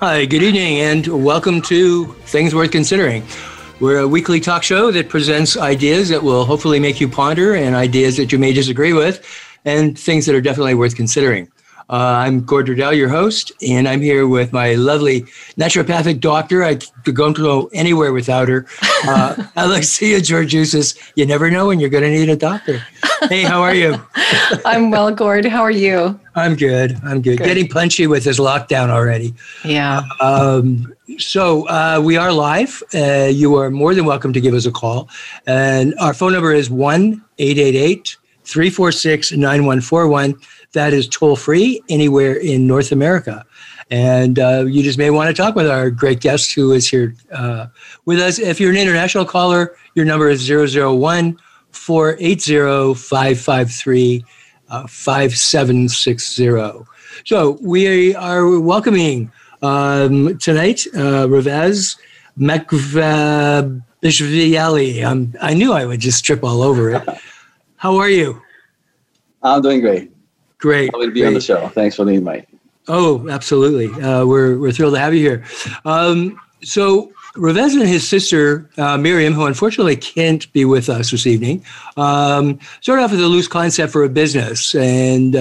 Hi, good evening, and welcome to Things Worth Considering. We're a weekly talk show that presents ideas that will hopefully make you ponder and ideas that you may disagree with and things that are definitely worth considering. I'm Gord Riddell, your host, and I'm here with my lovely naturopathic doctor. I could go anywhere without her, Alexia Georgoussis. You never know when you're going to need a doctor. Hey, how are you? I'm well, Gord. How are you? I'm good. Getting punchy with this lockdown already. Yeah. So we are live. You are more than welcome to give us a call. And our phone number is 1-888-346-9141. That is toll free anywhere in North America. And you just may want to talk with our great guest who is here with us. If you're an international caller, your number is 001-480-553-5760. So we are welcoming tonight Ravaz Mekvabishvili. I knew I would just trip all over it. How are you? I'm doing great. Great. Lovely to be on the show. Thanks for the invite. Oh, absolutely. We're thrilled to have you here. So Ravaz and his sister, Miriam, who unfortunately can't be with us this evening, started off with a loose concept for a business. And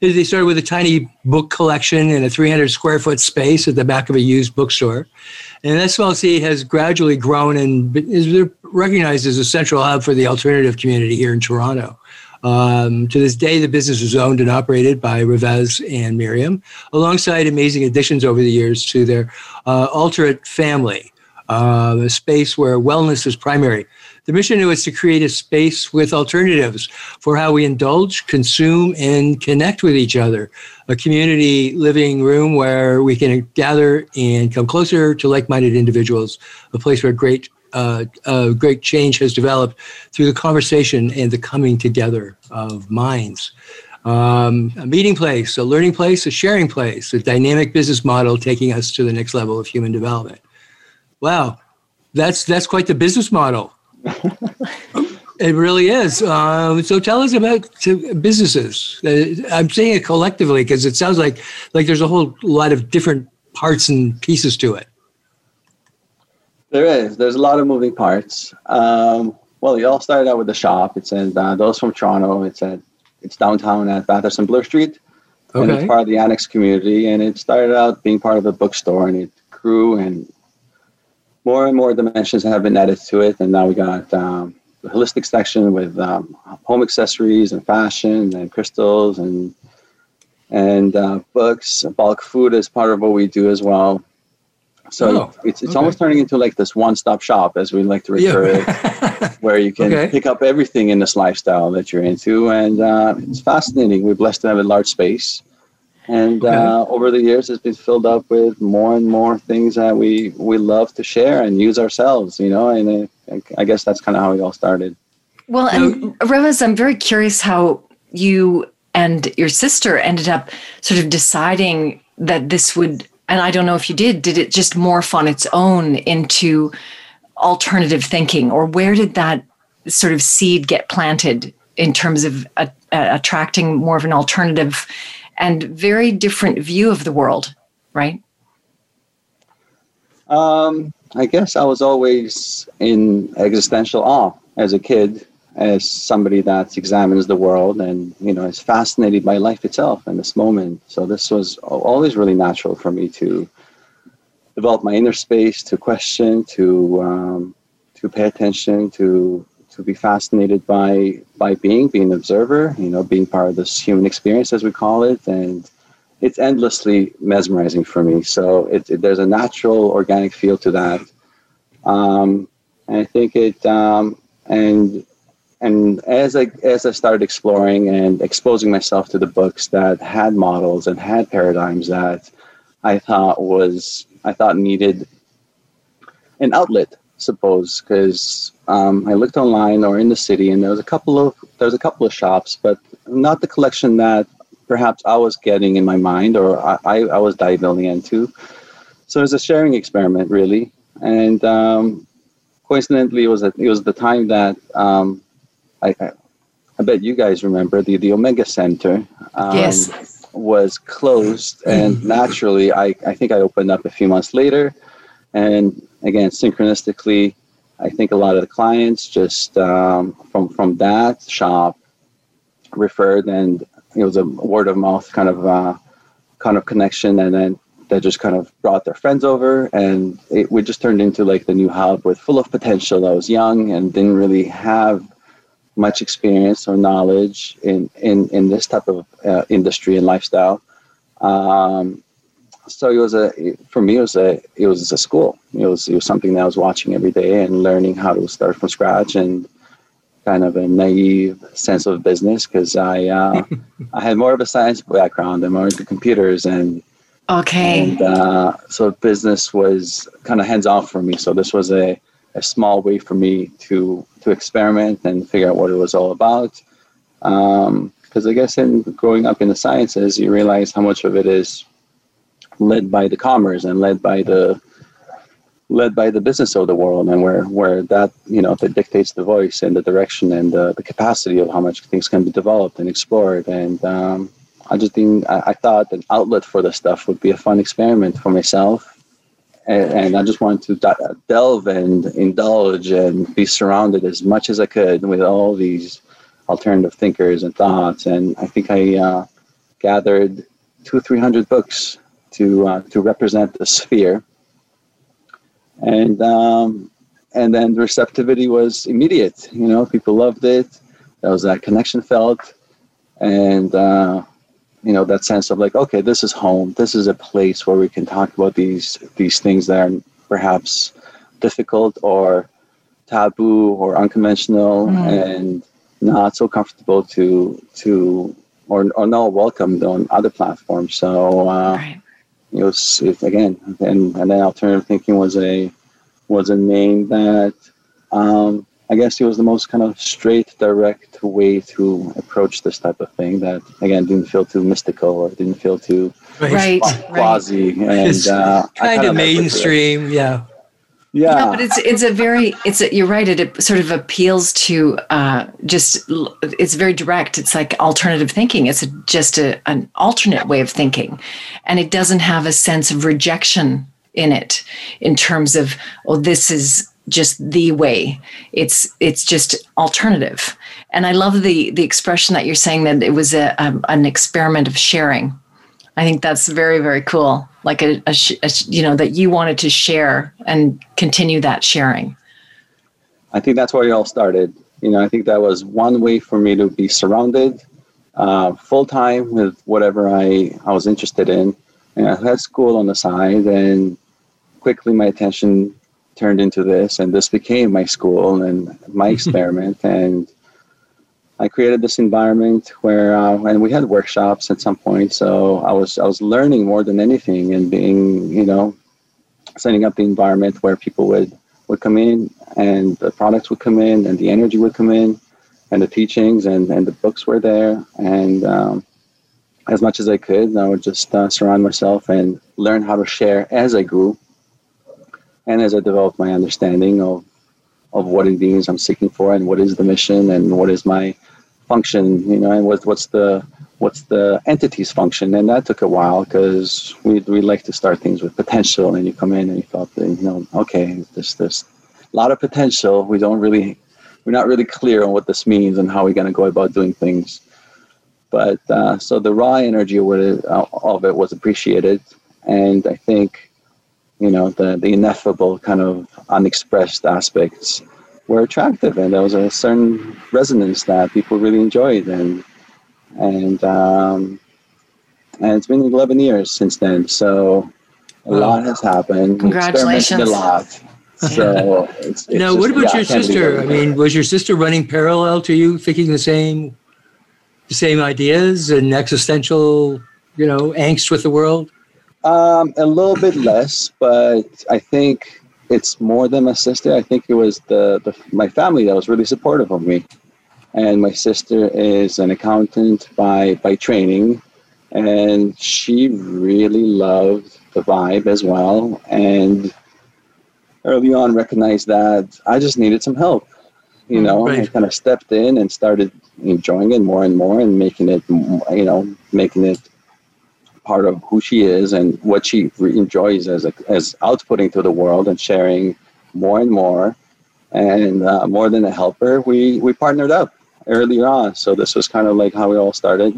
they started with a tiny book collection in a 300-square-foot space at the back of a used bookstore. And SLC has gradually grown and is recognized as a central hub for the alternative community here in Toronto. To this day, the business is owned and operated by Ravaz and Miriam, alongside amazing additions over the years to their Alter family, a space where wellness is primary. The mission is to create a space with alternatives for how we indulge, consume, and connect with each other, a community living room where we can gather and come closer to like-minded individuals, a place where great change has developed through the conversation and the coming together of minds. A meeting place, a learning place, a sharing place, a dynamic business model taking us to the next level of human development. Wow, that's quite the business model. It really is. So tell us about businesses. I'm saying it collectively because it sounds like there's a whole lot of different parts and pieces to it. There's a lot of moving parts. Well, it all started out with the shop. It's in those from Toronto. It's downtown at Bathurst and Bloor Street. Okay. And it's part of the Annex community. And it started out being part of a bookstore, and it grew, and more dimensions have been added to it. And now we got the holistic section with home accessories and fashion and crystals and books, bulk food is part of what we do as well. So it's almost turning into like this one-stop shop, as we like to refer it, where you can pick up everything in this lifestyle that you're into. And it's fascinating. We're blessed to have a large space. And over the years, it's been filled up with more and more things that we love to share and use ourselves, you know. And I guess that's kind of how it all started. Well, and Ravaz, I'm very curious how you and your sister ended up sort of deciding that this would... And I don't know if you did it just morph on its own into alternative thinking, or where did that sort of seed get planted in terms of attracting more of an alternative and very different view of the world, right? I guess I was always in existential awe as a kid, as somebody that examines the world and, you know, is fascinated by life itself and this moment. So this was always really natural for me to develop my inner space, to question, to pay attention, to be fascinated by being an observer, you know, being part of this human experience, as we call it. And it's endlessly mesmerizing for me. So there's a natural organic feel to that. And I think And as I started exploring and exposing myself to the books that had models and had paradigms that I thought needed an outlet, suppose, because I looked online or in the city, and there was a couple of shops, but not the collection that perhaps I was getting in my mind or I was diving into. So it was a sharing experiment, really, and coincidentally, it was the time that I bet you guys remember the Omega Center. Yes. Was closed, and naturally, I think I opened up a few months later, and again, synchronistically, I think a lot of the clients just from that shop referred, and it was a word of mouth kind of connection, and then that just kind of brought their friends over, and we just turned into like the new hub with full of potential. I was young and didn't really have much experience or knowledge in this type of industry and lifestyle. So for me, it was a school. It was something that I was watching every day and learning how to start from scratch, and kind of a naive sense of business, because I had more of a science background and more into computers, and okay. And so business was kind of hands off for me. So this was a small way for me to experiment and figure out what it was all about. Because I guess in growing up in the sciences, you realize how much of it is led by the commerce and led by the business of the world, and where that, that dictates the voice and the direction and the capacity of how much things can be developed and explored. And I thought an outlet for this stuff would be a fun experiment for myself. And I just wanted to delve and indulge and be surrounded as much as I could with all these alternative thinkers and thoughts. And I think I gathered 200-300 books to represent the sphere. And then the receptivity was immediate. People loved it. There was that connection felt, and that sense of like, okay, this is home. This is a place where we can talk about these things that are perhaps difficult or taboo or unconventional, and not so comfortable to or not welcomed on other platforms. So right. Then alternative thinking was a name that I guess it was the most kind of straight, direct way to approach this type of thing that, again, didn't feel too mystical or didn't feel too quasi. Right. And, kind of mainstream, yeah. Yeah. No, but you're right, it sort of appeals to it's very direct. It's like alternative thinking. It's just an alternate way of thinking. And it doesn't have a sense of rejection in it in terms of, oh, this is just the way. It's just alternative. And I love the expression that you're saying that it was an experiment of sharing. I think that's very, very cool. Like that you wanted to share and continue that sharing. I think that's where it all started. I think that was one way for me to be surrounded full time with whatever I was interested in. And I had school on the side, and quickly my attention turned into this, and this became my school and my experiment. And I created this environment where, and we had workshops at some point. So I was learning more than anything, and being, setting up the environment where people would come in, and the products would come in, and the energy would come in, and the teachings and the books were there. And as much as I could, I would just surround myself and learn how to share as I grew. And as I developed my understanding of what it is I'm seeking for, and what is the mission, and what is my function, and what's the entity's function. And that took a while, because we like to start things with potential, and you come in and you thought, okay, there's a lot of potential. We're not really clear on what this means and how we're going to go about doing things. But so the raw energy of it was appreciated, and I think, the ineffable kind of unexpressed aspects were attractive, and there was a certain resonance that people really enjoyed, and it's been 11 years since then, so a lot has happened. Congratulations. A lot. So it's now, what about your sister? I mean, was your sister running parallel to you, thinking the same ideas and existential, angst with the world? A little bit less, but I think it's more than my sister. I think it was my family that was really supportive of me. And my sister is an accountant by training, and she really loved the vibe as well. And early on recognized that I just needed some help, you know, right. I kind of stepped in and started enjoying it more and more and making it, you know, making it part of who she is and what she enjoys as outputting to the world and sharing more and more. And more than a helper, we partnered up earlier on. So this was kind of like how we all started,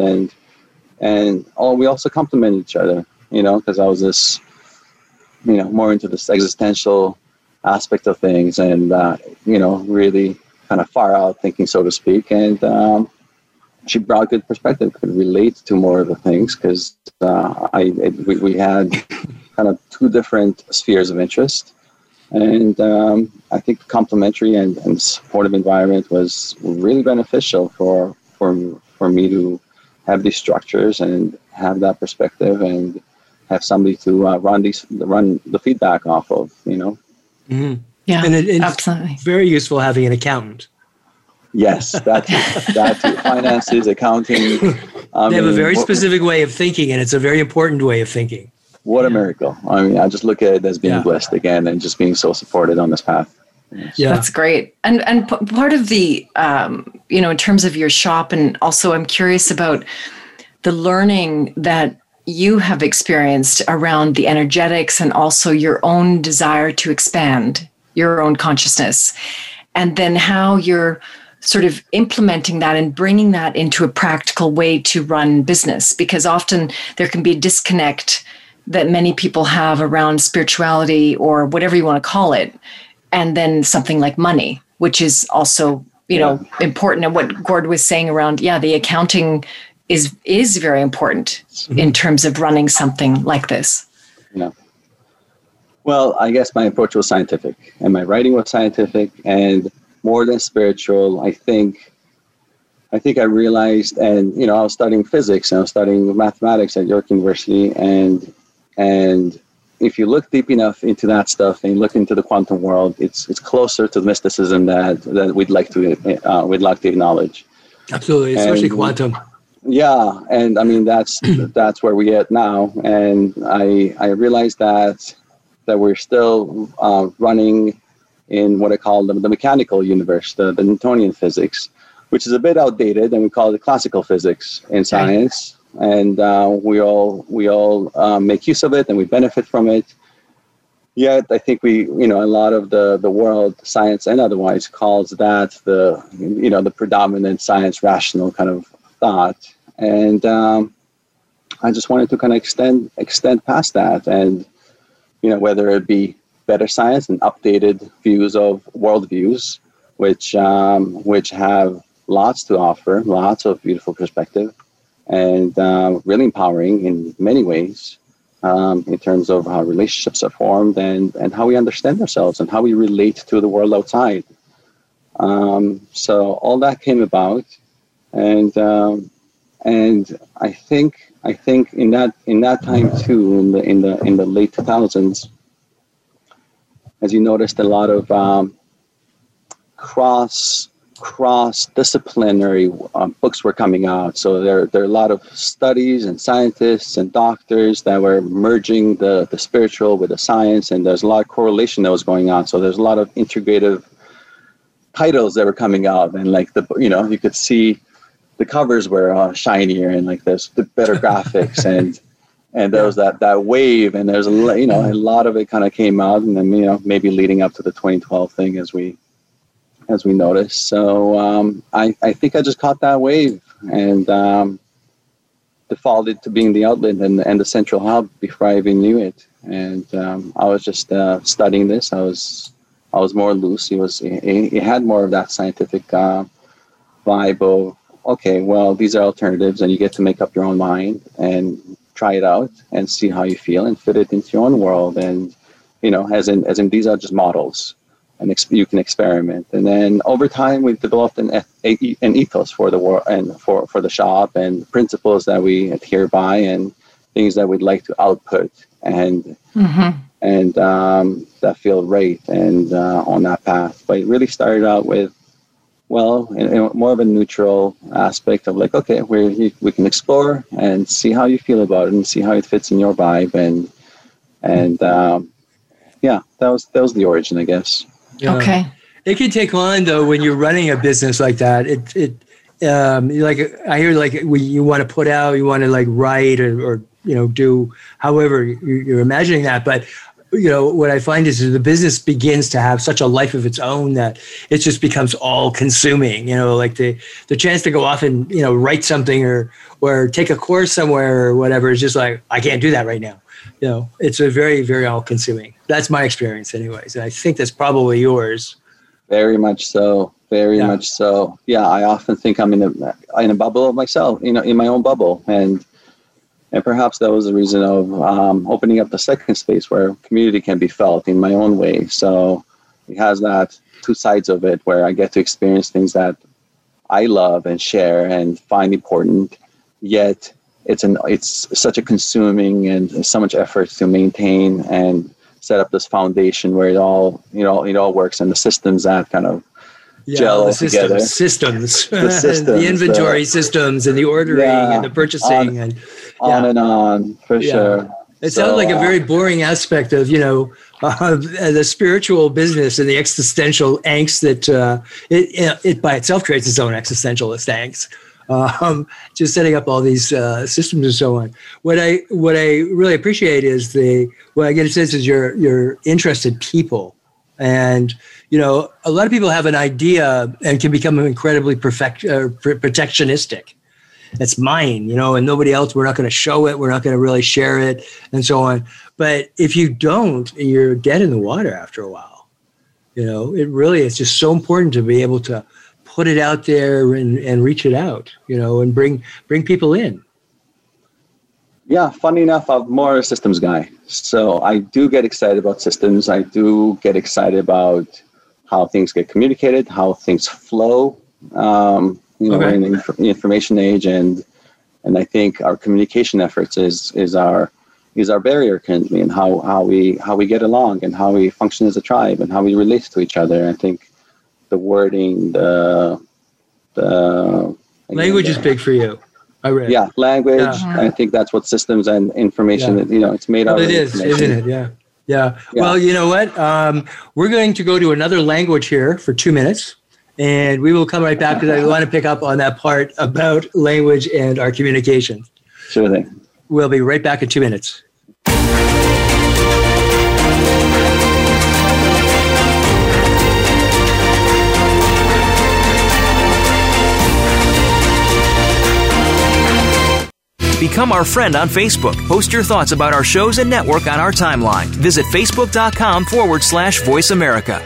and we also complemented each other, you know, because I was this, you know, more into this existential aspect of things and, you know, really kind of far out thinking, so to speak. And she brought good perspective, could relate to more of the things because we had kind of two different spheres of interest. And I think the complementary and supportive environment was really beneficial for me to have these structures and have that perspective and have somebody to run the feedback off of, you know. Mm-hmm. Yeah, and it's absolutely very useful having an accountant. Yes, that's finances, accounting. They have a very specific way of thinking, and it's a very important way of thinking. What a miracle. I mean, I just look at it as being blessed again and just being so supported on this path. Yeah. That's great. And part of the, you know, in terms of your shop, and also I'm curious about the learning that you have experienced around the energetics and also your own desire to expand your own consciousness, and then how you're sort of implementing that and bringing that into a practical way to run business, because often there can be a disconnect that many people have around spirituality or whatever you want to call it, and then something like money, which is also, you know, important. And what Gord was saying around, the accounting is very important in terms of running something like this. Yeah. Well, I guess my approach was scientific and my writing was scientific and more than spiritual. I think I realized, and, you know, I was studying physics and I was studying mathematics at York University, and if you look deep enough into that stuff and you look into the quantum world, it's closer to the mysticism that we'd like to acknowledge. Absolutely, especially quantum. Yeah, and I mean that's where we are now, and I realized that we're still running in what I call the mechanical universe, the Newtonian physics, which is a bit outdated, and we call it classical physics in science. And we all make use of it and we benefit from it. Yet I think we, you know, a lot of the world, science and otherwise, calls that the, you know, the predominant science, rational kind of thought. And I just wanted to kind of extend past that, and, you know, whether it be better science and updated views of worldviews, which have lots to offer, lots of beautiful perspective. And really empowering in many ways, in terms of how relationships are formed and how we understand ourselves and how we relate to the world outside. So all that came about, and I think in that time too, in the late 2000s, as you noticed, a lot of cross-disciplinary books were coming out. So there are a lot of studies and scientists and doctors that were merging the spiritual with the science, and there's a lot of correlation that was going on. So there's a lot of integrative titles that were coming out, and like the, you know, you could see the covers were shinier and like there's the better graphics and there was that wave, and there's a, you know, a lot of it kind of came out, and then, you know, maybe leading up to the 2012 thing as we noticed. So I think I just caught that wave and defaulted to being the outlet and the central hub before I even knew it. And I was just studying this. I was more loose. It had more of that scientific vibe of, okay, well, these are alternatives, and you get to make up your own mind and try it out and see how you feel and fit it into your own world. And, you know, as in these are just models. And you can experiment, and then over time we've developed an ethos for the world and for the shop, and principles that we adhere by, and things that we'd like to output, and and that feel right and on that path. But it really started out with, well, more of a neutral aspect of like, okay, we can explore and see how you feel about it and see how it fits in your vibe. And yeah, that was the origin, I guess. Yeah. Okay. It can take on, though, when you're running a business like that. It like I hear, like you want to put out, you want to like write or you know, do however you're imagining that. But you know what I find is the business begins to have such a life of its own that it just becomes all consuming. You know, like the chance to go off and, you know, write something or take a course somewhere or whatever is just like, I can't do that right now. You know, it's a very, very all consuming. That's my experience, anyways, and I think that's probably yours. Very much so. Very much so. Yeah, I often think I'm in a bubble of myself, you know, in my own bubble, and perhaps that was the reason of opening up the second space where community can be felt in my own way. So it has that two sides of it where I get to experience things that I love and share and find important. Yet it's such a consuming and so much effort to maintain and set up this foundation where it all works and the systems that kind of gel the together. Systems. The inventory systems and the ordering and the purchasing on and on for sure. It sounds like a very boring aspect of, you know, the spiritual business and the existential angst that it by itself creates its own existentialist angst. Just setting up all these systems and so on. What I really appreciate is what I get a sense is your interested people, and you know, a lot of people have an idea and can become incredibly protectionistic. It's mine, you know, and nobody else. We're not going to show it. We're not going to really share it, and so on. But if you don't, you're dead in the water after a while. You know, it really is just so important to be able to put it out there and reach it out, you know, and bring people in. Yeah, funny enough, I'm more a systems guy. So I do get excited about systems. I do get excited about how things get communicated, how things flow, you know, in the information age. And I think our communication efforts is our barrier currently, and how we get along and how we function as a tribe and how we relate to each other. I think the wording, the language is big for you. I read. Yeah, language. Yeah. I think that's what systems and information. Yeah. You know, it's made out of. It is, isn't it? Yeah. Yeah. Well, you know what? We're going to go to another language here for 2 minutes, and we will come right back because I want to pick up on that part about language and our communication. Sure thing. We'll be right back in 2 minutes. Become our friend on Facebook. Post your thoughts about our shows and network on our timeline. Visit Facebook.com/Voice America.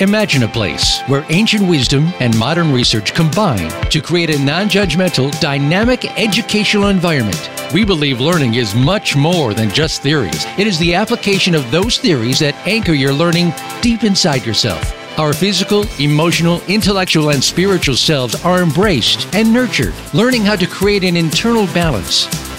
Imagine a place where ancient wisdom and modern research combine to create a non-judgmental, dynamic educational environment. We believe learning is much more than just theories. It is the application of those theories that anchor your learning deep inside yourself. Our physical, emotional, intellectual, and spiritual selves are embraced and nurtured, learning how to create an internal balance.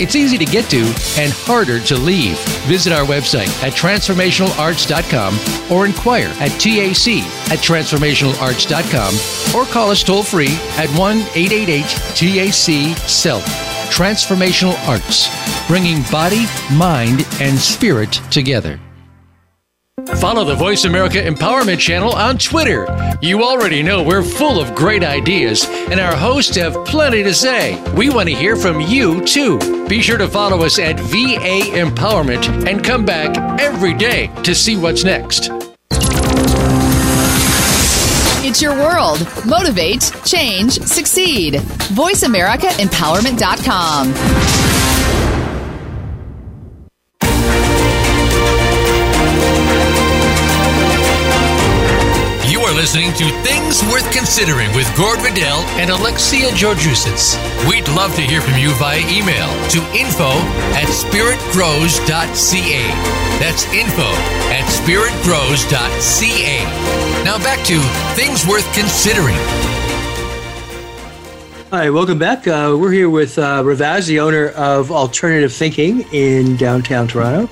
It's easy to get to and harder to leave. Visit our website at transformationalarts.com or inquire at TAC@transformationalarts.com or call us toll free at 1-888-TAC-SELF. Transformational Arts, bringing body, mind, and spirit together. Follow the Voice America Empowerment Channel on Twitter. You already know we're full of great ideas, and our hosts have plenty to say. We want to hear from you, too. Be sure to follow us at VA Empowerment and come back every day to see what's next. It's your world. Motivate, change, succeed. VoiceAmericaEmpowerment.com. listening to Things Worth Considering with Gord Riddell and Alexia Georgoussis. We'd love to hear from you via email to info@spiritgrows.ca. That's info@spiritgrows.ca. Now back to Things Worth Considering. Hi, welcome back. We're here with Ravaz, the owner of Alternative Thinking in downtown Toronto,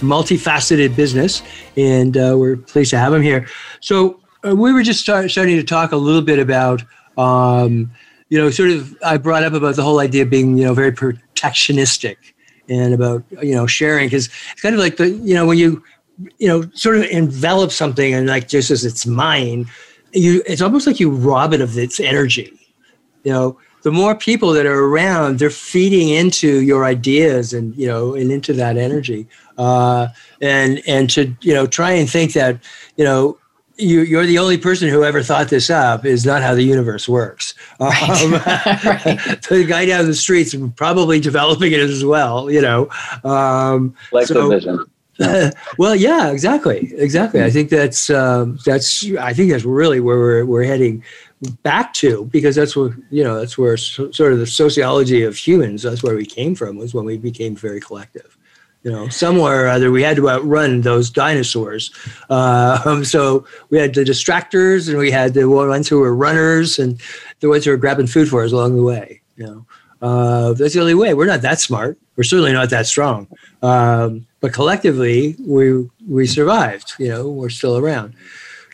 multifaceted business, and we're pleased to have him here. So we were just starting to talk a little bit about, I brought up about the whole idea of being, very protectionistic and about, sharing, because it's kind of like the, when you, sort of envelop something and like just as it's mine, it's almost like you rob it of its energy. The more people that are around, they're feeding into your ideas and, and into that energy. And to, try and think that, you're the only person who ever thought this up is not how the universe works. Right. The guy down the street's probably developing it as well, like the vision. Well, yeah, exactly. I think that's really where we're heading back to, because that's where sort of the sociology of humans, that's where we came from, was when we became very collective. Somewhere or other we had to outrun those dinosaurs. So we had the distractors, and we had the ones who were runners, and the ones who were grabbing food for us along the way. That's the only way. We're not that smart. We're certainly not that strong. But collectively we survived. We're still around.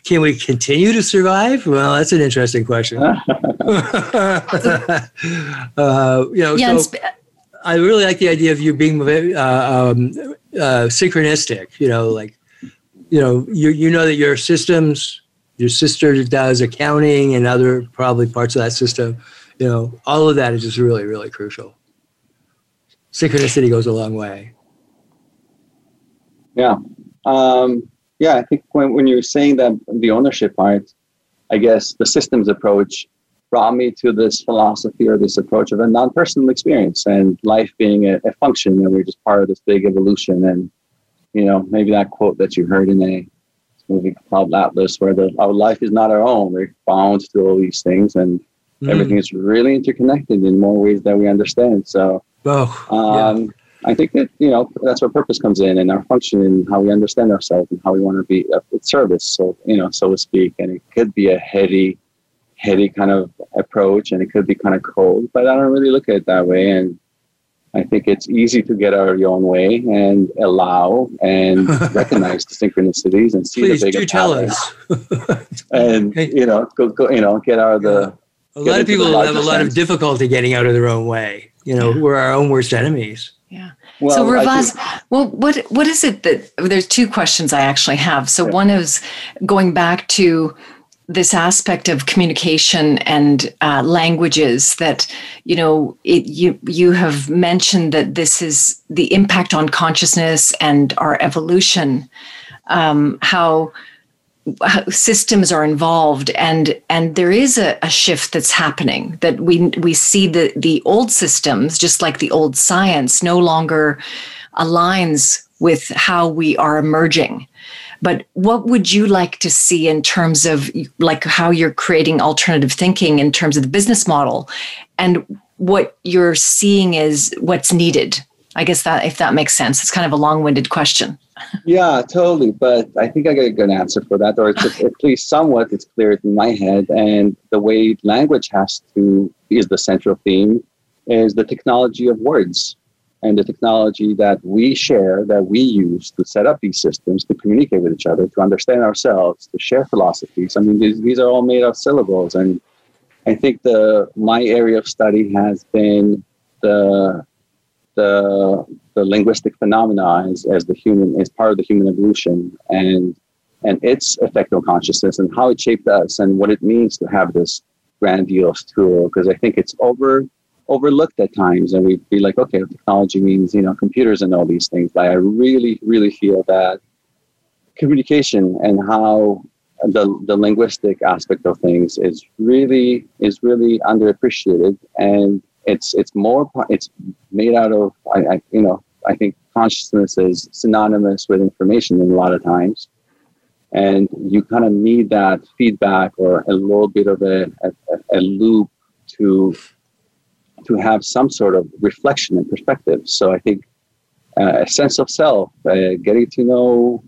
Can we continue to survive? Well, that's an interesting question. I really like the idea of you being synchronistic. That your systems, your sister does accounting and other probably parts of that system. All of that is just really, really crucial. Synchronicity goes a long way. Yeah. Yeah, I think when you were saying that, the ownership part, I guess the systems approach brought me to this philosophy or this approach of a non-personal experience and life being a function, and we're just part of this big evolution. And, maybe that quote that you heard in a movie called Atlas, where our life is not our own. We're bound to all these things, and everything is really interconnected in more ways than we understand. So I think that, that's where purpose comes in, and our function, and how we understand ourselves, and how we want to be of service, so to speak. And it could be a heady kind of approach, and it could be kind of cold, but I don't really look at it that way. And I think it's easy to get out of your own way and allow and recognize the synchronicities and see the bigger patterns. And, get out of the... A lot of people have a lot of difficulty getting out of their own way. We're our own worst enemies. Yeah. Well, so Ravaz, what is it that, there's two questions I actually have. So one is going back to this aspect of communication and languages that, you have mentioned that this is the impact on consciousness and our evolution, how systems are involved, and there is a shift that's happening, that we see the old systems, just like the old science, no longer aligns with how we are emerging. But what would you like to see in terms of like how you're creating alternative thinking in terms of the business model, and what you're seeing is what's needed? I guess that, if that makes sense, it's kind of a long-winded question. Yeah, totally. But I think I got a good answer for that, or it's at least somewhat it's clear in my head. And the way language has to is the central theme, is the technology of words and the technology that we share, that we use to set up these systems, to communicate with each other, to understand ourselves, to share philosophies. I mean, these are all made of syllables. And I think my area of study has been the linguistic phenomena as part of the human evolution, and its effect on consciousness, and how it shaped us, and what it means to have this grandiose tool. Because I think it's overlooked at times, and we'd be like, okay, technology means computers and all these things. But I really, really feel that communication and how the linguistic aspect of things is really underappreciated. And it's made out of, I think consciousness is synonymous with information in a lot of times. And you kind of need that feedback or a little bit of a loop to have some sort of reflection and perspective. So I think a sense of self, getting to know,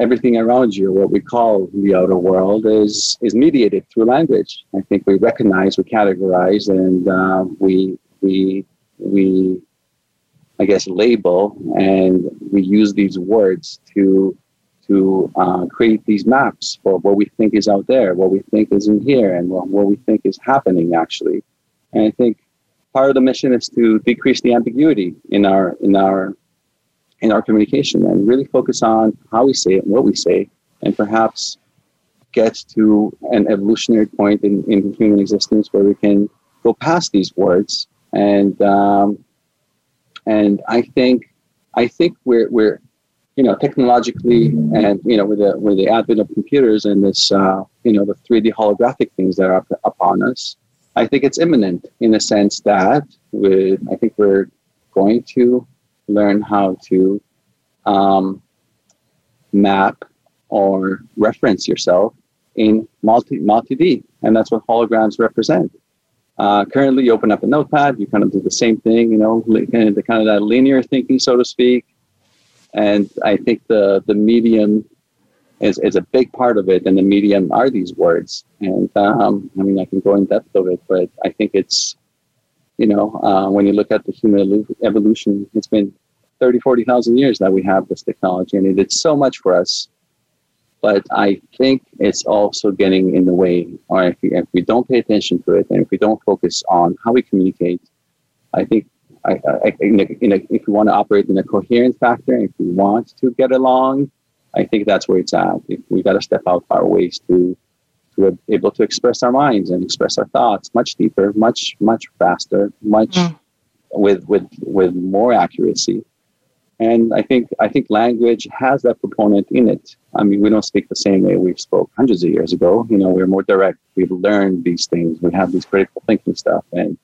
everything around you, what we call the outer world, is mediated through language. I think we recognize, we categorize, and we I guess, label, and we use these words to create these maps for what we think is out there, what we think is in here, and what we think is happening, actually. And I think part of the mission is to decrease the ambiguity in our communication and really focus on how we say it, what we say, and perhaps get to an evolutionary point in human existence where we can go past these words. And I think we're technologically, and with the advent of computers and this the 3D holographic things that are upon us, I think it's imminent in the sense that we're going to learn how to map or reference yourself in multi-D, and that's what holograms represent. Currently, you open up a notepad, you kind of do the same thing, kind of that linear thinking, so to speak. And I think the medium is a big part of it, and the medium are these words. And I can go in depth of it, but I think it's, when you look at the human evolution, it's been 30, 40,000 years that we have this technology, and it did so much for us. But I think it's also getting in the way, or if we don't pay attention to it, and if we don't focus on how we communicate, I think if we want to operate in a coherent factor, if we want to get along, I think that's where it's at. If we got to step out our ways to be able to express our minds and express our thoughts much deeper, much faster, with more accuracy. And I think language has that component in it. I mean, we don't speak the same way we spoke hundreds of years ago. We're more direct. We've learned these things. We have these critical thinking stuff and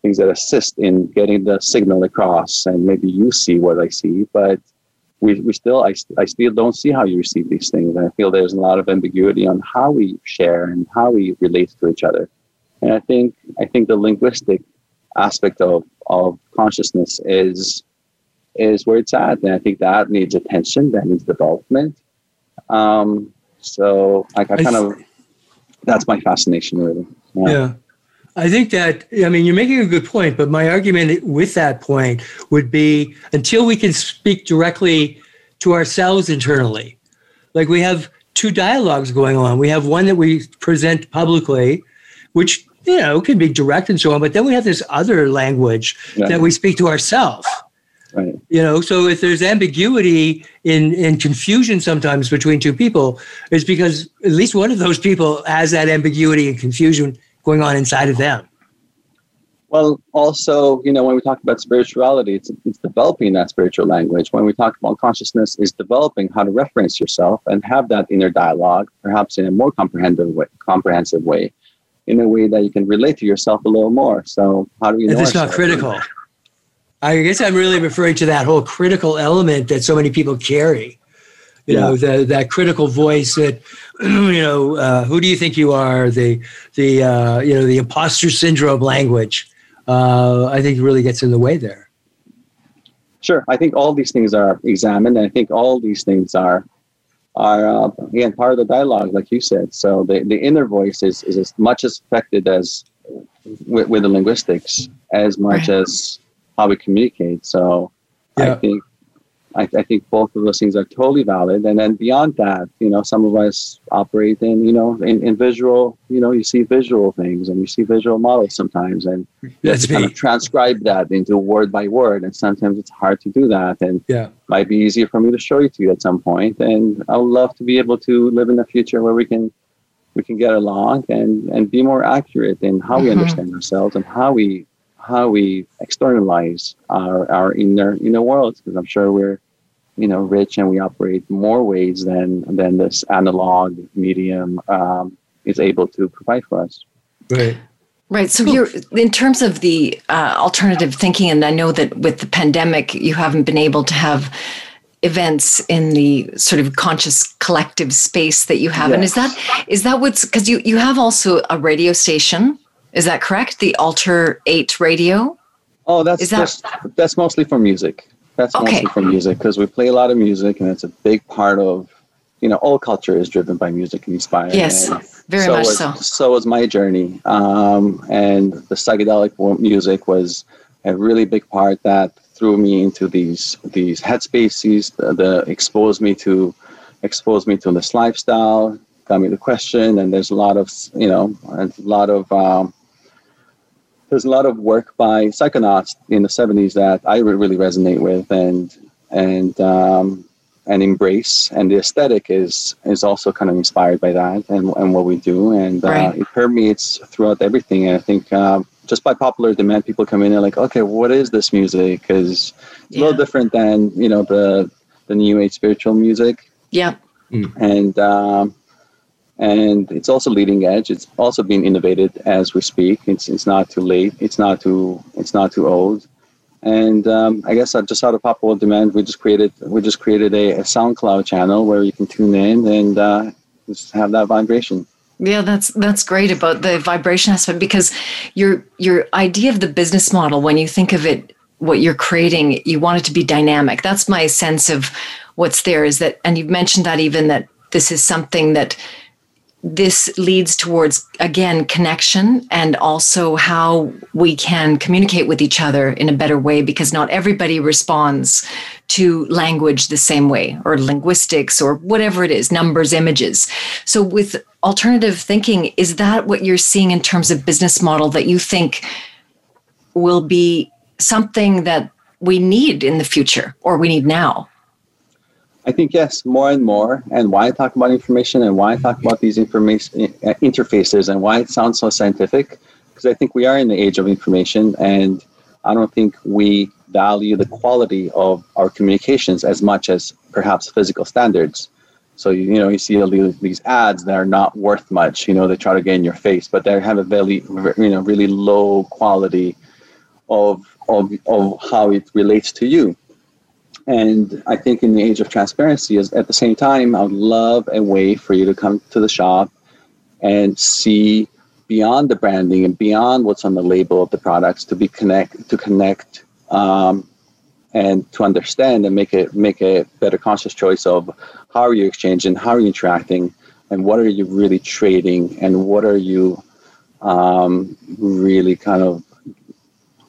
things that assist in getting the signal across. And maybe you see what I see, but I still don't see how you receive these things. And I feel there's a lot of ambiguity on how we share and how we relate to each other. And I think the linguistic aspect of consciousness is where it's at. And I think that needs attention, that needs development. That's my fascination, really. Yeah. I think that, you're making a good point, but my argument with that point would be until we can speak directly to ourselves internally, like we have two dialogues going on. We have one that we present publicly, which, can be direct and so on, but then we have this other language that we speak to ourselves. Right. So if there's ambiguity in confusion sometimes between two people, it's because at least one of those people has that ambiguity and confusion going on inside of them. Well, also, when we talk about spirituality, it's developing that spiritual language. When we talk about consciousness, it's developing how to reference yourself and have that inner dialogue, perhaps in a more comprehensive way, in a way that you can relate to yourself a little more. So how do we know ourselves? It's not critical. I guess I'm really referring to that whole critical element that so many people carry, that critical voice that, who do you think you are? The imposter syndrome language, I think really gets in the way there. Sure. I think all these things are examined. And I think all these things are part of the dialogue, like you said. So the inner voice is as much as affected as with the linguistics, as much as how we communicate. So I think both of those things are totally valid. And then beyond that, some of us operate in visual, you see visual things and you see visual models sometimes, and you kind of transcribe that into word by word. And sometimes it's hard to do that. And it might be easier for me to show it to you at some point. And I would love to be able to live in a future where we can get along and be more accurate in how we understand ourselves and how we externalize our inner worlds, because I'm sure we're, rich and we operate more ways than this analog medium is able to provide for us. Right. So you're, in terms of the alternative thinking, and I know that with the pandemic, you haven't been able to have events in the sort of conscious collective space that you have. Yes. And is that what's, because you have also a radio station, is that correct? The Alter Eight Radio? Oh, that's mostly for music. That's okay. Mostly for music, because we play a lot of music, and it's a big part of, you know, all culture is driven by music and inspired. Yes, and very much so. So was my journey. And the psychedelic music was a really big part that threw me into these headspaces, that exposed me to this lifestyle, got me to question. And there's a lot of, you know, there's a lot of work by psychonauts in the 70s that I really resonate with and embrace. And the aesthetic is also kind of inspired by that and what we do. And right. It permeates throughout everything. And I think just by popular demand, people come in and like, okay, what is this music? Because it's a little different than, you know, the new age spiritual music. Yeah. Mm. And it's also leading edge. It's also being innovated as we speak. It's not too late. It's not too old. And I guess just out of popular demand, we just created a SoundCloud channel where you can tune in and just have that vibration. Yeah, that's great about the vibration aspect, because your idea of the business model, when you think of it, what you're creating, you want it to be dynamic. That's my sense of what's there is that, and you've mentioned that even that this is something that. This leads towards, again, connection and also how we can communicate with each other in a better way, because not everybody responds to language the same way, or linguistics, or whatever it is, numbers, images. So with alternative thinking, is that what you're seeing in terms of business model that you think will be something that we need in the future, or we need now? I think, yes, more and more. And why I talk about information and why I talk about these information interfaces and why it sounds so scientific, because I think we are in the age of information, and I don't think we value the quality of our communications as much as perhaps physical standards. So, you know, you see these ads that are not worth much, you know, they try to get in your face, but they have a very, you know, really low quality of how it relates to you. And I think in the age of transparency, is at the same time, I would love a way for you to come to the shop and see beyond the branding and beyond what's on the label of the products to connect and to understand and make a better conscious choice of how are you exchanging, how are you interacting, and what are you really trading, and what are you really kind of,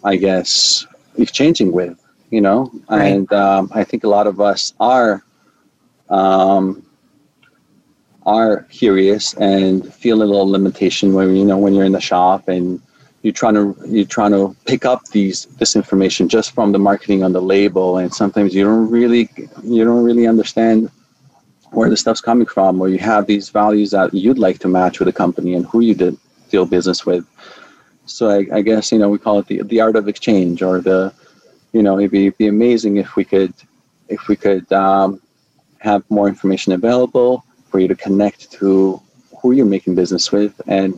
I guess, exchanging with. You know, right. And I think a lot of us are curious and feel a little limitation where, you know, when you're in the shop and you're trying to pick up this information just from the marketing on the label, and sometimes you don't really understand where the stuff's coming from, or you have these values that you'd like to match with a company and who you did deal business with. So I guess, you know, we call it the art of exchange, or the, you know, it'd be amazing if we could have more information available for you to connect to who you're making business with and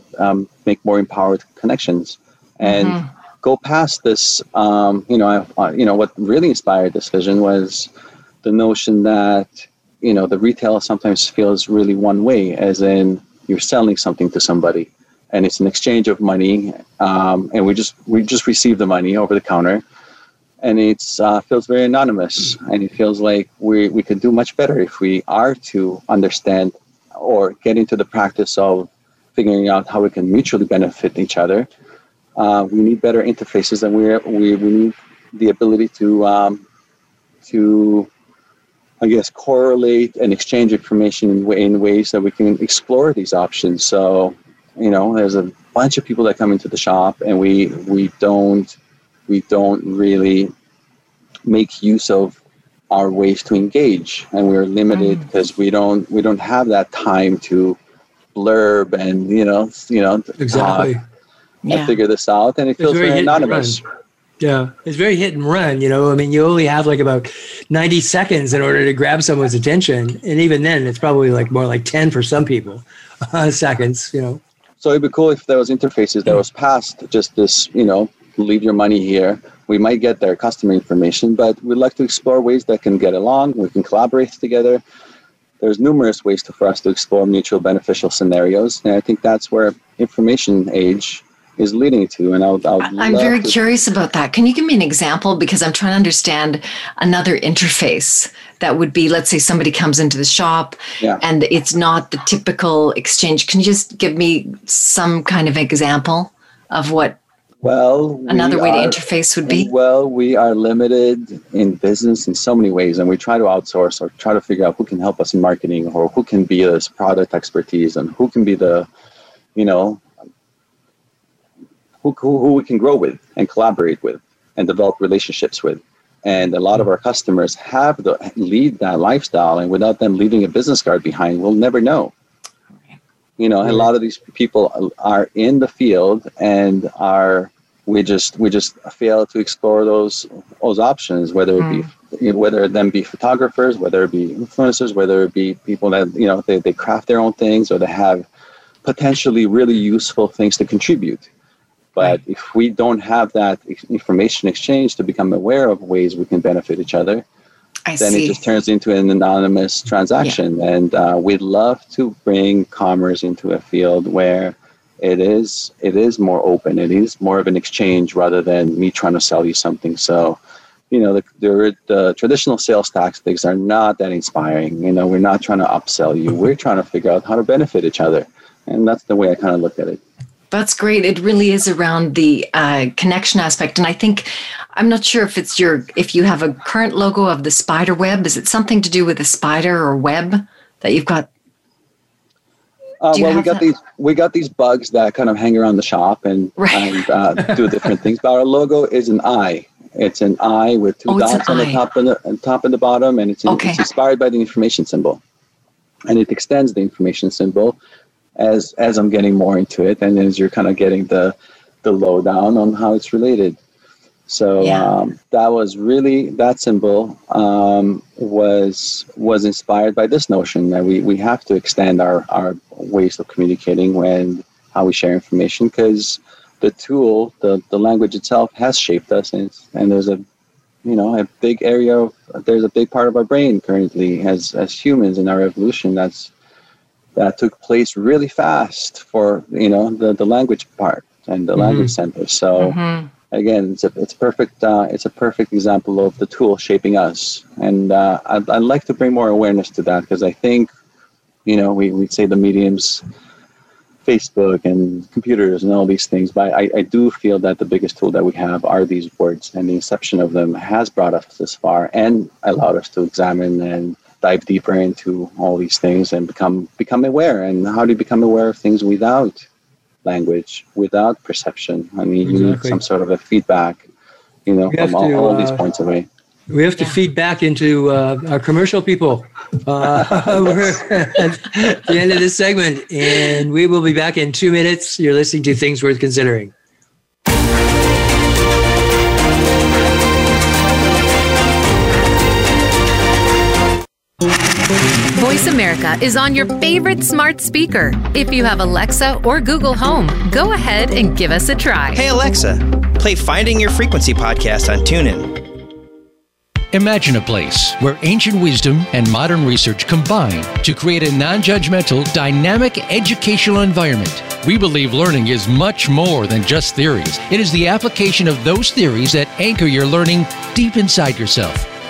make more empowered connections and go past this. What really inspired this vision was the notion that, you know, the retail sometimes feels really one way, as in you're selling something to somebody and it's an exchange of money, and we just receive the money over the counter. And it feels very anonymous, and it feels like we could do much better if we are to understand or get into the practice of figuring out how we can mutually benefit each other. We need better interfaces, and we need the ability to I guess correlate and exchange information in ways that we can explore these options. So, you know, there's a bunch of people that come into the shop, and we don't really make use of our ways to engage, and we're limited because we don't have that time to blurb and you know exactly figure this out, and it's feels very anonymous. Yeah, it's very hit and run. You know, I mean, you only have like about 90 seconds in order to grab someone's attention, and even then, it's probably like more like 10 for some people seconds. You know, so it'd be cool if there was interfaces that was past just this, you know, leave your money here. We might get their customer information, but we'd like to explore ways that can get along. We can collaborate together. There's numerous ways for us to explore mutual beneficial scenarios. And I think that's where information age is leading to. And I'm very curious about that. Can you give me an example? Because I'm trying to understand another interface that would be, let's say somebody comes into the shop and it's not the typical exchange. Can you just give me some kind of example of what another way to interface would be? Well, we are limited in business in so many ways, and we try to outsource or try to figure out who can help us in marketing or who can be this product expertise and who can be the, you know, who we can grow with and collaborate with and develop relationships with. And a lot of our customers have the lead that lifestyle, and without them leaving a business card behind, we'll never know. You know, a lot of these people are in the field, and we just fail to explore those options, whether it be photographers, whether it be influencers, whether it be people that, you know, they craft their own things or they have potentially really useful things to contribute. But if we don't have that information exchange to become aware of ways we can benefit each other, It just turns into an anonymous transaction. Yeah. And we'd love to bring commerce into a field where it is more open. It is more of an exchange rather than me trying to sell you something. So, you know, the traditional sales tactics are not that inspiring. You know, we're not trying to upsell you. We're trying to figure out how to benefit each other. And that's the way I kind of looked at it. That's great. It really is around the connection aspect. And I think, I'm not sure if it's if you have a current logo of the spider web. Is it something to do with a spider or web that you've got? We got these bugs that kind of hang around the shop and do different things. But our logo is an eye. It's an eye with two dots on the top and the bottom. And it's inspired by the information symbol. And it extends the information symbol. As I'm getting more into it, and as you're kind of getting the lowdown on how it's related. So that symbol was inspired by this notion that we have to extend our ways of communicating when how we share information, because the tool, the language itself has shaped us, and there's a big part of our brain currently as humans in our evolution that took place really fast for, you know, the language part and the language center. So again, it's a perfect example of the tool shaping us. And I'd like to bring more awareness to that, because I think, you know, we'd say the mediums, Facebook and computers and all these things, but I do feel that the biggest tool that we have are these words, and the inception of them has brought us this far and allowed us to examine and dive deeper into all these things and become aware. And how do you become aware of things without language, without perception? I mean, you need some sort of a feedback, you know, from all these points of view. We have to feed back into our commercial people. We're at the end of this segment, and we will be back in 2 minutes. You're listening to Things Worth Considering. Voice America is on your favorite smart speaker. If you have Alexa or Google Home, go ahead and give us a try. Hey, Alexa, play Finding Your Frequency podcast on TuneIn. Imagine a place where ancient wisdom and modern research combine to create a non-judgmental, dynamic educational environment. We believe learning is much more than just theories. It is the application of those theories that anchor your learning deep inside yourself.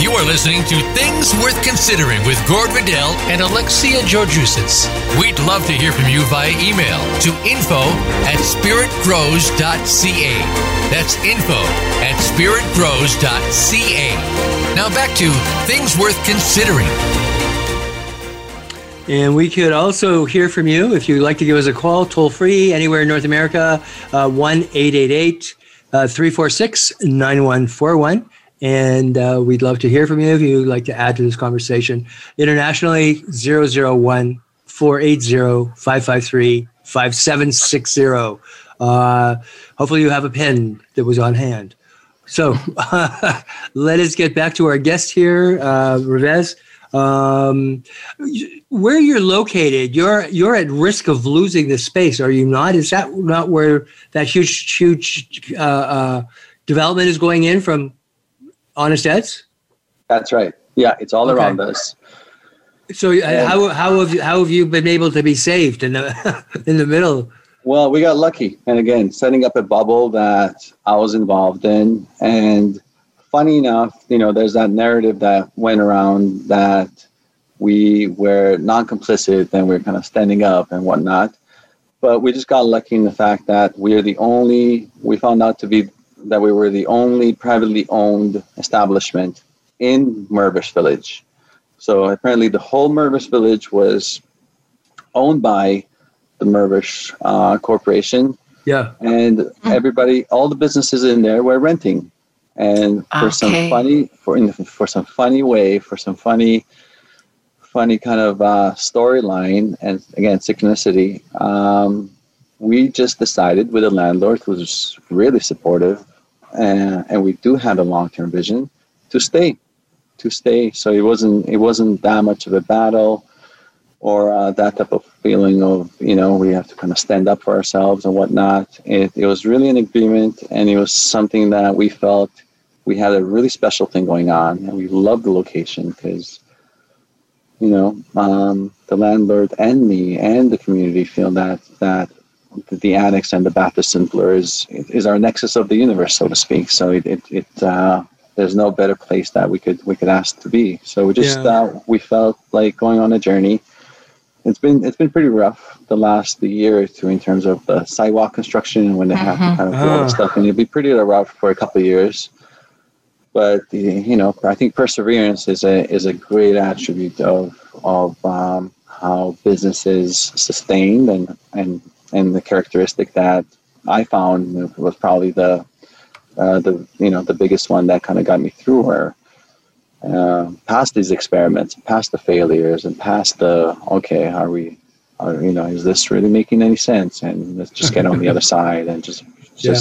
You are listening to Things Worth Considering with Gord Riddell and Alexia Georgoussis. We'd love to hear from you via email to info@spiritgrows.ca. That's info@spiritgrows.ca. Now back to Things Worth Considering. And we could also hear from you if you'd like to give us a call, toll free, anywhere in North America, 1-888-346-9141. And we'd love to hear from you if you'd like to add to this conversation. Internationally, 001-480-553-5760. Hopefully you have a pen that was on hand. So let us get back to our guest here, Ravaz. Where you're located, you're at risk of losing the space, are you not? Is that not where that huge development is going in from Honest Ed's? That's right. Yeah, it's all around us. So how have you been able to be saved in the middle? Well, we got lucky, and again, setting up a bubble that I was involved in. And funny enough, there's that narrative that went around that we were non-complicit and we're kind of standing up and whatnot. But we just got lucky in the fact that we were the only privately owned establishment in Mirvish Village. So apparently the whole Mirvish Village was owned by the Mirvish Corporation. Yeah. And everybody, all the businesses in there were renting. And for some funny kind of storyline, and again, synchronicity, we just decided with a landlord who was really supportive, and we do have a long-term vision, to stay. So it wasn't that much of a battle, or that type of feeling of we have to kind of stand up for ourselves and whatnot. It was really an agreement, and it was something that we felt. We had a really special thing going on, and we loved the location because, the landlord and me and the community feel that the Annex and the Bathurst and Bloor is our nexus of the universe, so to speak. So it there's no better place that we could ask to be. So we just we felt like going on a journey. It's been pretty rough the last year or two in terms of the sidewalk construction and when they have to kind of do all the stuff, and it'd be pretty rough for a couple of years. But I think perseverance is a great attribute of how business is sustained, and the characteristic that I found was probably the biggest one that kind of got me through her, past these experiments, past the failures, and past the is this really making any sense? And let's just get on the other side and just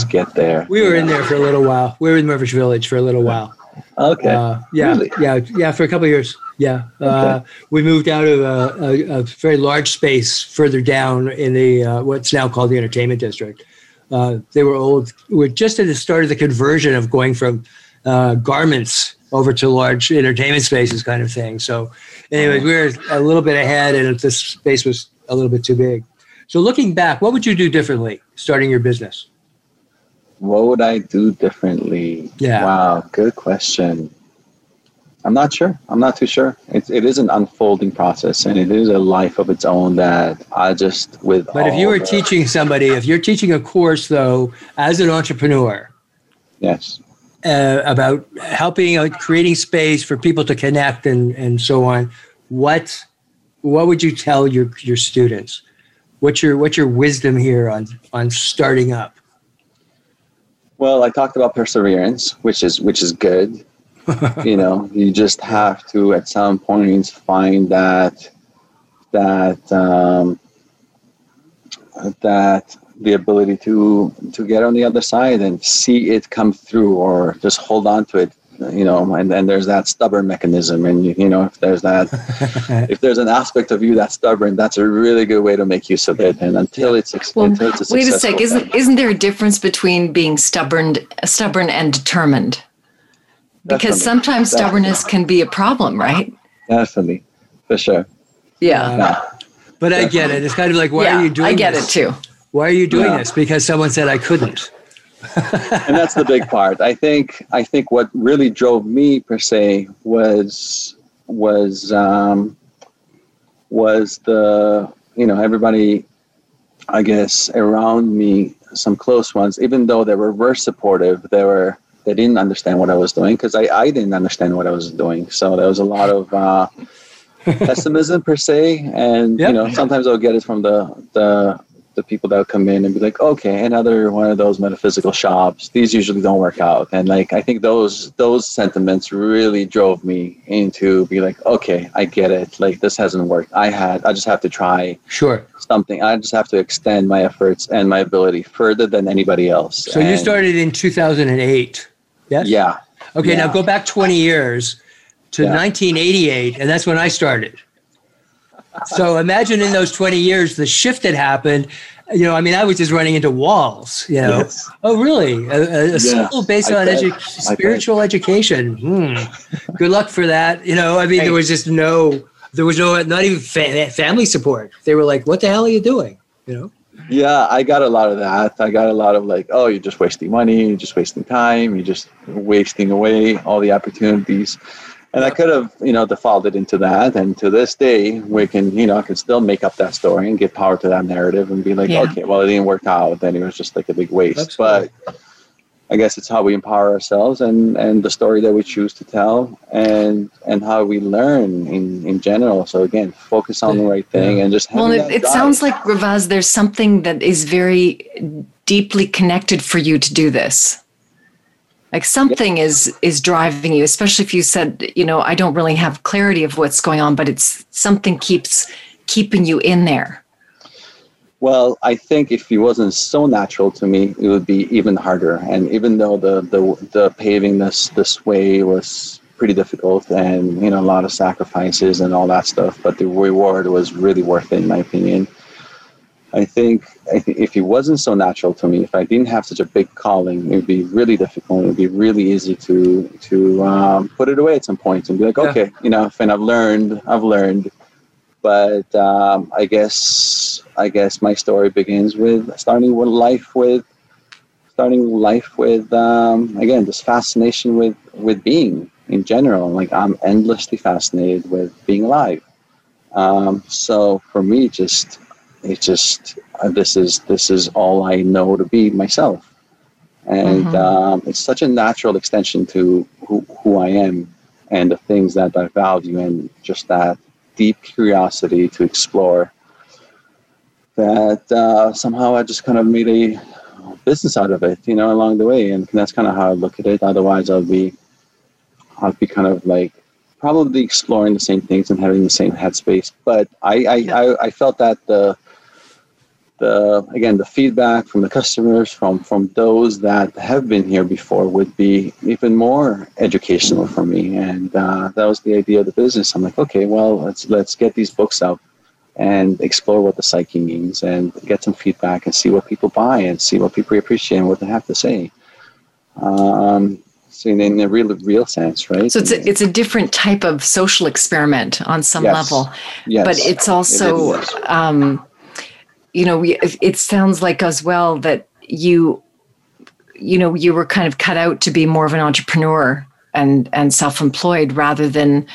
get there. We were in there for a little while. We were in Mirvish Village for a little while. Okay. Really? Yeah. For a couple of years. Yeah. Okay. We moved out of a very large space further down in the what's now called the entertainment district. They were old. We're just at the start of the conversion of going from garments over to large entertainment spaces, kind of thing. So, anyways, we were a little bit ahead, and this space was a little bit too big. So, looking back, what would you do differently starting your business? What would I do differently? Yeah. Wow, good question. I'm not sure. I'm not too sure. It is an unfolding process, and it is a life of its own that I just with. But if you're teaching a course, though, as an entrepreneur, yes, about helping, creating space for people to connect and so on, what would you tell your students? What's your wisdom here on starting up? Well, I talked about perseverance, which is good. You just have to at some point find that the ability to get on the other side and see it come through, or just hold on to it. And there's that stubborn mechanism, and if there's an aspect of you that's stubborn, that's a really good way to make use of it. And until it's a successful. Wait a sec, isn't there a difference between being stubborn and determined? Because sometimes stubbornness can be a problem, right? Definitely, for sure. Yeah. But I get it. It's kind of like, why are you doing this? I get it too. Why are you doing this? Because someone said I couldn't. And that's the big part. I think what really drove me per se was the, everybody, I guess, around me, some close ones, even though they were very supportive, they didn't understand what I was doing because I didn't understand what I was doing. So there was a lot of pessimism per se. And, sometimes I'll get it from the people that come in and be like, okay, another one of those metaphysical shops. These usually don't work out. And I think those sentiments really drove me into be like, okay, I get it. This hasn't worked. I just have to try something. I just have to extend my efforts and my ability further than anybody else. So you started in 2008. Yes? Yeah. Okay. Yeah. Now go back 20 years to 1988. And that's when I started. So imagine in those 20 years, the shift had happened. I was just running into walls, Yes. Oh, really? A school based on spiritual education. Good luck for that. There was just not even family support. They were like, what the hell are you doing? Yeah, I got a lot of that. I got a lot of oh, you're just wasting money. You're just wasting time. You're just wasting away all the opportunities. And I could have, defaulted it into that. And to this day, we can, I can still make up that story and give power to that narrative and be like, okay, well, it didn't work out. Then it was just a big waste. That's but cool. I guess it's how we empower ourselves and the story that we choose to tell and how we learn in general. So again, focus on the right thing and just. Well, it sounds like, Ravaz, there's something that is very deeply connected for you to do this. Something is driving you, especially if you said, I don't really have clarity of what's going on, but it's something keeping you in there. Well, I think if it wasn't so natural to me, it would be even harder. And even though the paving this way was pretty difficult and, a lot of sacrifices and all that stuff, but the reward was really worth it, in my opinion. I think if it wasn't so natural to me, if I didn't have such a big calling, it would be really difficult. It would be really easy to put it away at some point and be like, okay, and I've learned. But I guess my story begins with starting life with again, this fascination with being in general. I'm endlessly fascinated with being alive. So for me, this is all I know to be myself, and it's such a natural extension to who I am and the things that I value, and just that deep curiosity to explore. That somehow I just kind of made a business out of it, along the way, and that's kind of how I look at it. Otherwise, I'll be kind of probably exploring the same things and having the same headspace. But I felt that the feedback from the customers, from those that have been here before, would be even more educational for me. And that was the idea of the business. I'm like, okay, well, let's get these books out and explore what the psyche means and get some feedback and see what people buy and see what people appreciate and what they have to say. So in a real sense, right? So it's a different type of social experiment on some level. Yes. But it's also... it sounds like as well that you were kind of cut out to be more of an entrepreneur and self-employed rather than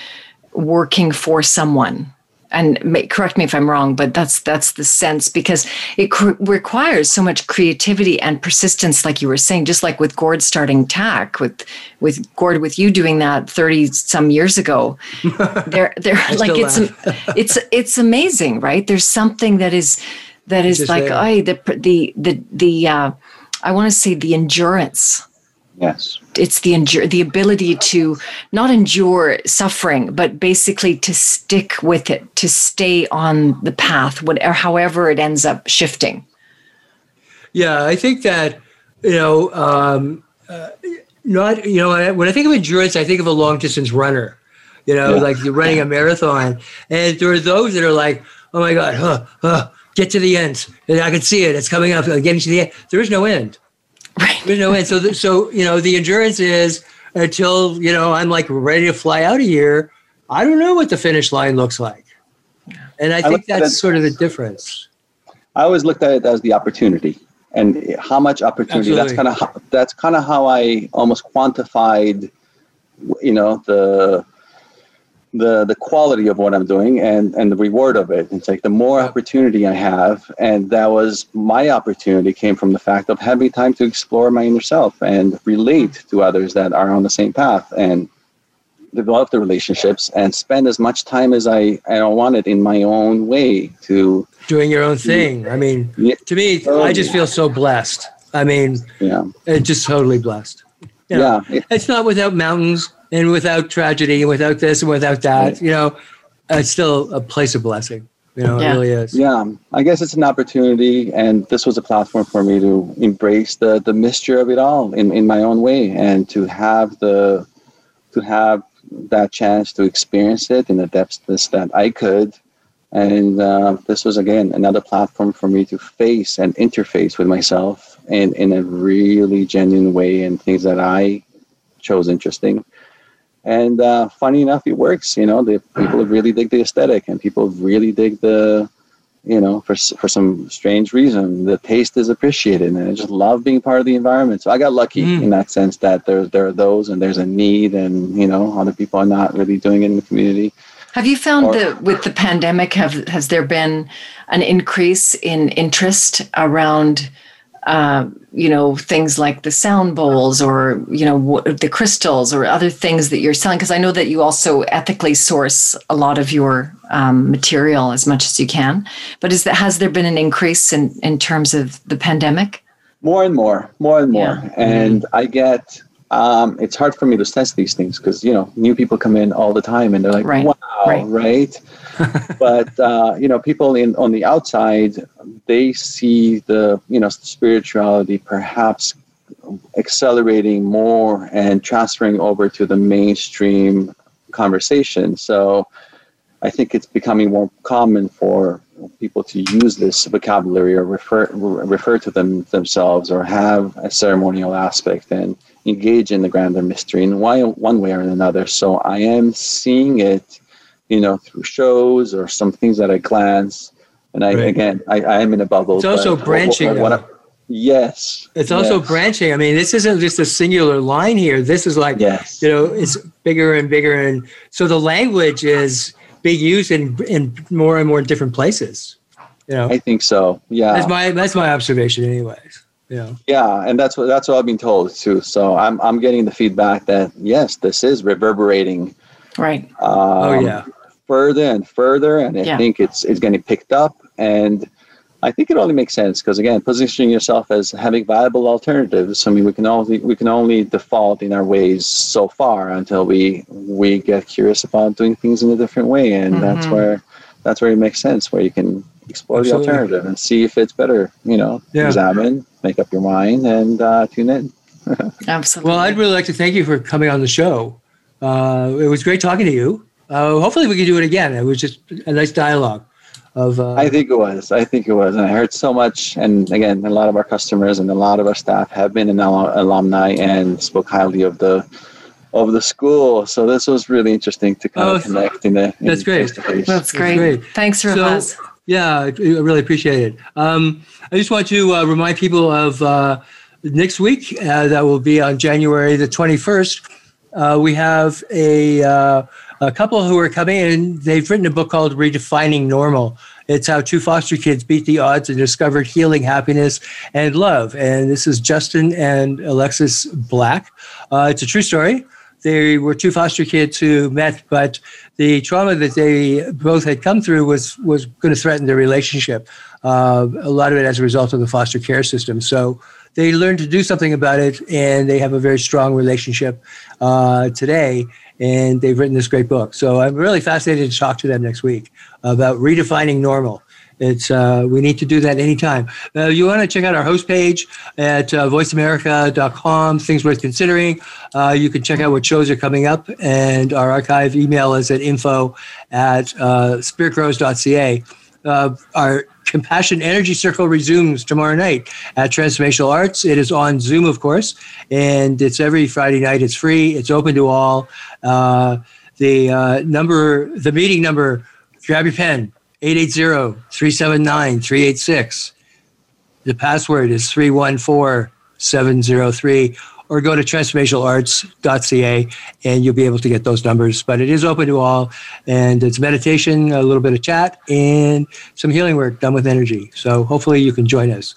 working for someone. And correct me if I'm wrong, but that's the sense, because it requires so much creativity and persistence, like you were saying, just like with Gord starting TAC, with you doing that 30 some years ago. They're like it's amazing, right? There's something that is like, I want to say the endurance. Yes. It's the ability to not endure suffering, but basically to stick with it, to stay on the path, whatever, however it ends up shifting. Yeah, I think that, when I think of endurance, I think of a long distance runner, like you're running a marathon. And there are those that are like, oh my God, get to the end. And I can see it. It's coming up. I'm getting to the end. There is no end. Right. There's no end. So the endurance is until, you know, I'm like ready to fly out of here. I don't know what the finish line looks like. And I think that's sort of the difference. I always looked at it as the opportunity and how much opportunity. Absolutely. That's kind of how I almost quantified, you know, the quality of what I'm doing and the reward of it. It's like the more opportunity I have, and that was my opportunity came from the fact of having time to explore my inner self and relate to others that are on the same path and develop the relationships and spend as much time as I wanted in my own way to doing your own thing. I mean, to me, I just feel so blessed. I mean, just totally blessed. You know, it's not without mountains and without tragedy and without this and without that, you know, it's still a place of blessing. You know, it really is. Yeah. I guess it's an opportunity, and this was a platform for me to embrace the mixture of it all in my own way, and to have that chance to experience it in the depths that I could. And this was, again, another platform for me to face and interface with myself in a really genuine way, and things that I chose interesting. And funny enough, it works. You know, the people really dig the aesthetic, and people really dig the, you know, for some strange reason, the taste is appreciated. And I just love being part of the environment. So I got lucky in that sense that there are those, and there's a need, and, you know, other people are not really doing it in the community. Have you found that with the pandemic, has there been an increase in interest around, you know, things like the sound bowls, or, you know, the crystals, or other things that you're selling? Because I know that you also ethically source a lot of your material as much as you can. But has there been an increase in terms of the pandemic? More and more. Yeah. And I get... it's hard for me to sense these things because, you know, new people come in all the time and they're like, wow, right? But, you know, people on the outside, they see the, you know, spirituality perhaps accelerating more and transferring over to the mainstream conversation. So I think it's becoming more common for people to use this vocabulary or refer to themselves or have a ceremonial aspect and engage in the grander mystery in one way or another. So I am seeing it, you know, through shows or some things that I glance. And I am in a bubble. It's also branching. It's also branching. I mean, this isn't just a singular line here. This is like, you know, it's bigger and bigger. And so the language is being used in more and more different places. You know, I think so. Yeah. That's my observation anyways. Yeah. Yeah, and that's what I've been told too. So I'm getting the feedback that yes, this is reverberating, right? Further and further, and I think it's getting picked up, and I think it only makes sense because, again, positioning yourself as having viable alternatives. I mean, we can only default in our ways so far until we get curious about doing things in a different way, and that's where it makes sense, where you can explore the alternative and see if it's better. You know, examine. Make up your mind and tune in. Absolutely. Well, I'd really like to thank you for coming on the show. It was great talking to you. Hopefully we can do it again. It was just a nice dialogue. I think it was. And I heard so much. And again, a lot of our customers and a lot of our staff have been alumni and spoke highly of the school. So this was really interesting to kind of connect in the face-to-face. That's great. Thanks, Ravaz. Yeah, I really appreciate it. I just want to remind people of next week. That will be on January the 21st. We have a couple who are coming in. They've written a book called Redefining Normal. It's how two foster kids beat the odds and discovered healing, happiness, and love. And this is Justin and Alexis Black. It's a true story. They were two foster kids who met, but the trauma that they both had come through was going to threaten their relationship, a lot of it as a result of the foster care system. So they learned to do something about it, and they have a very strong relationship today, and they've written this great book. So I'm really fascinated to talk to them next week about redefining normal. It's we need to do that anytime. You want to check out our host page at voiceamerica.com, Things Worth Considering. You can check out what shows are coming up, and our archive email is at info@spiritgrows.ca. Our Compassion Energy Circle resumes tomorrow night at Transformational Arts. It is on Zoom, of course, and it's every Friday night. It's free. It's open to all. The meeting number, grab your pen, 880-379-386. The password is 314703, or go to transformationalarts.ca and you'll be able to get those numbers. But it is open to all, and it's meditation, a little bit of chat, and some healing work done with energy. So hopefully you can join us.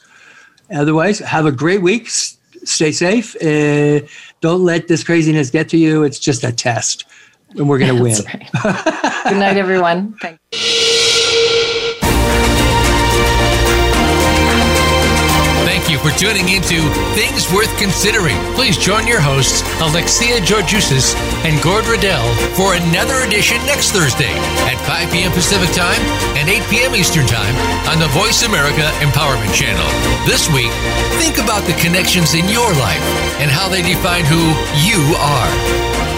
Otherwise, have a great week. Stay safe. Don't let this craziness get to you. It's just a test, and we're going to win. Right. Good night, everyone. Thank you. Thank you for tuning into Things Worth Considering. Please join your hosts, Alexia Georgoussis and Gord Riddell, for another edition next Thursday at 5 p.m. Pacific Time and 8 p.m. Eastern Time on the Voice America Empowerment Channel. This week, think about the connections in your life and how they define who you are.